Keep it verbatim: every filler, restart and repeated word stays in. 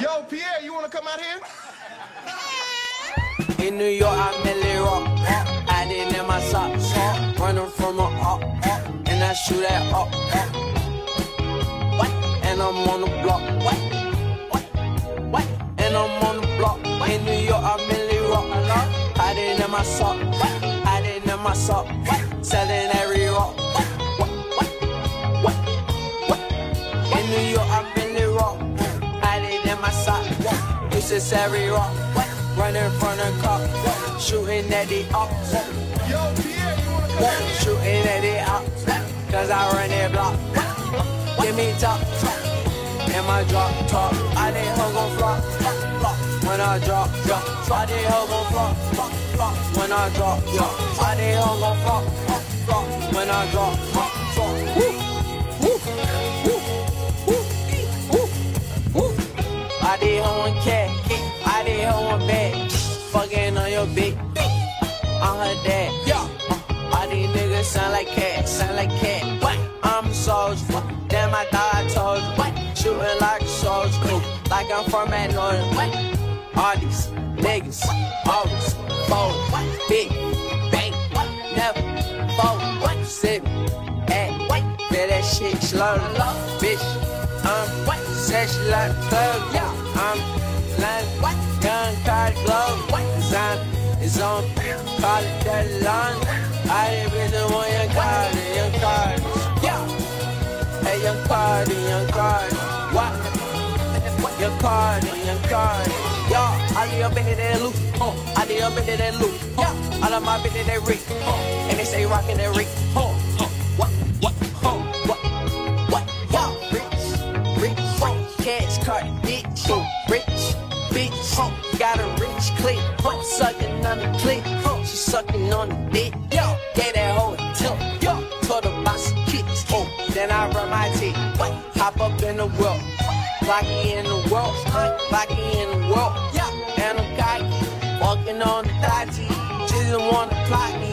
Yo, Pierre, you wanna come out here? In New York, I'm Milly Rock, adding in my socks, running from a up, and I shoot that up, what? And I'm on the block, what? What? What? And I'm on the block. In New York, I'm Milly Rock, adding in my sock, adding in my sock, selling every rock, what? What? What? What? In New York, I'm Milly Rock. It's every rock, running from the cop, shooting at the ops. Yo, Pierre, you wanna come out here? Shooting at the ops, cause I run that block. Give me top, and my drop top. I they hoe gon' flop, flop. When I drop, drop. I they hoe gon' flop, flop, flop. When I drop, drop. I they hoe gon' flop, flop, flop. When I drop, flop, flop. Woo, woo. I did hoe and cat, I did hoe and bad, fucking on your big, on her dad. Uh, all these niggas sound like cats, sound like cat. What? I'm a soldier, damn I thought I told you. What? Shooting like a soldier, cool. Like I'm from Atlanta. What? All these niggas, all these foes, big, bang, never fold, sip, at, feel that shit slow, bitch. I'm what? Sesh like thug, yeah. I'm like what? Young Cardi glove, what? Design is on, call it that line. I ain't been the one Young Cardi, Young Cardi, yeah. Hey Young Cardi, Young Cardi, what? Young Cardi, Young Cardi, yeah. I live up in here that loop, oh. I live up in here that loop, oh. Yeah. All of my bitch in that rig, oh. And they say rockin' that rig, oh. Oh. What? What? Oh. What? What? Yeah. Cash card, bitch, boom, rich, bitch, huh, got a rich clip, huh, sucking on the clip, huh, she sucking on the dick, yo, gave that hoe a tilt, yo, told her about some kicks, oh, then I run my teeth, what, hop up in the world, Blocky in the world, Blocky in the world, yeah, and I'm cocky, walking on the thigh, Jesus wanna clock me.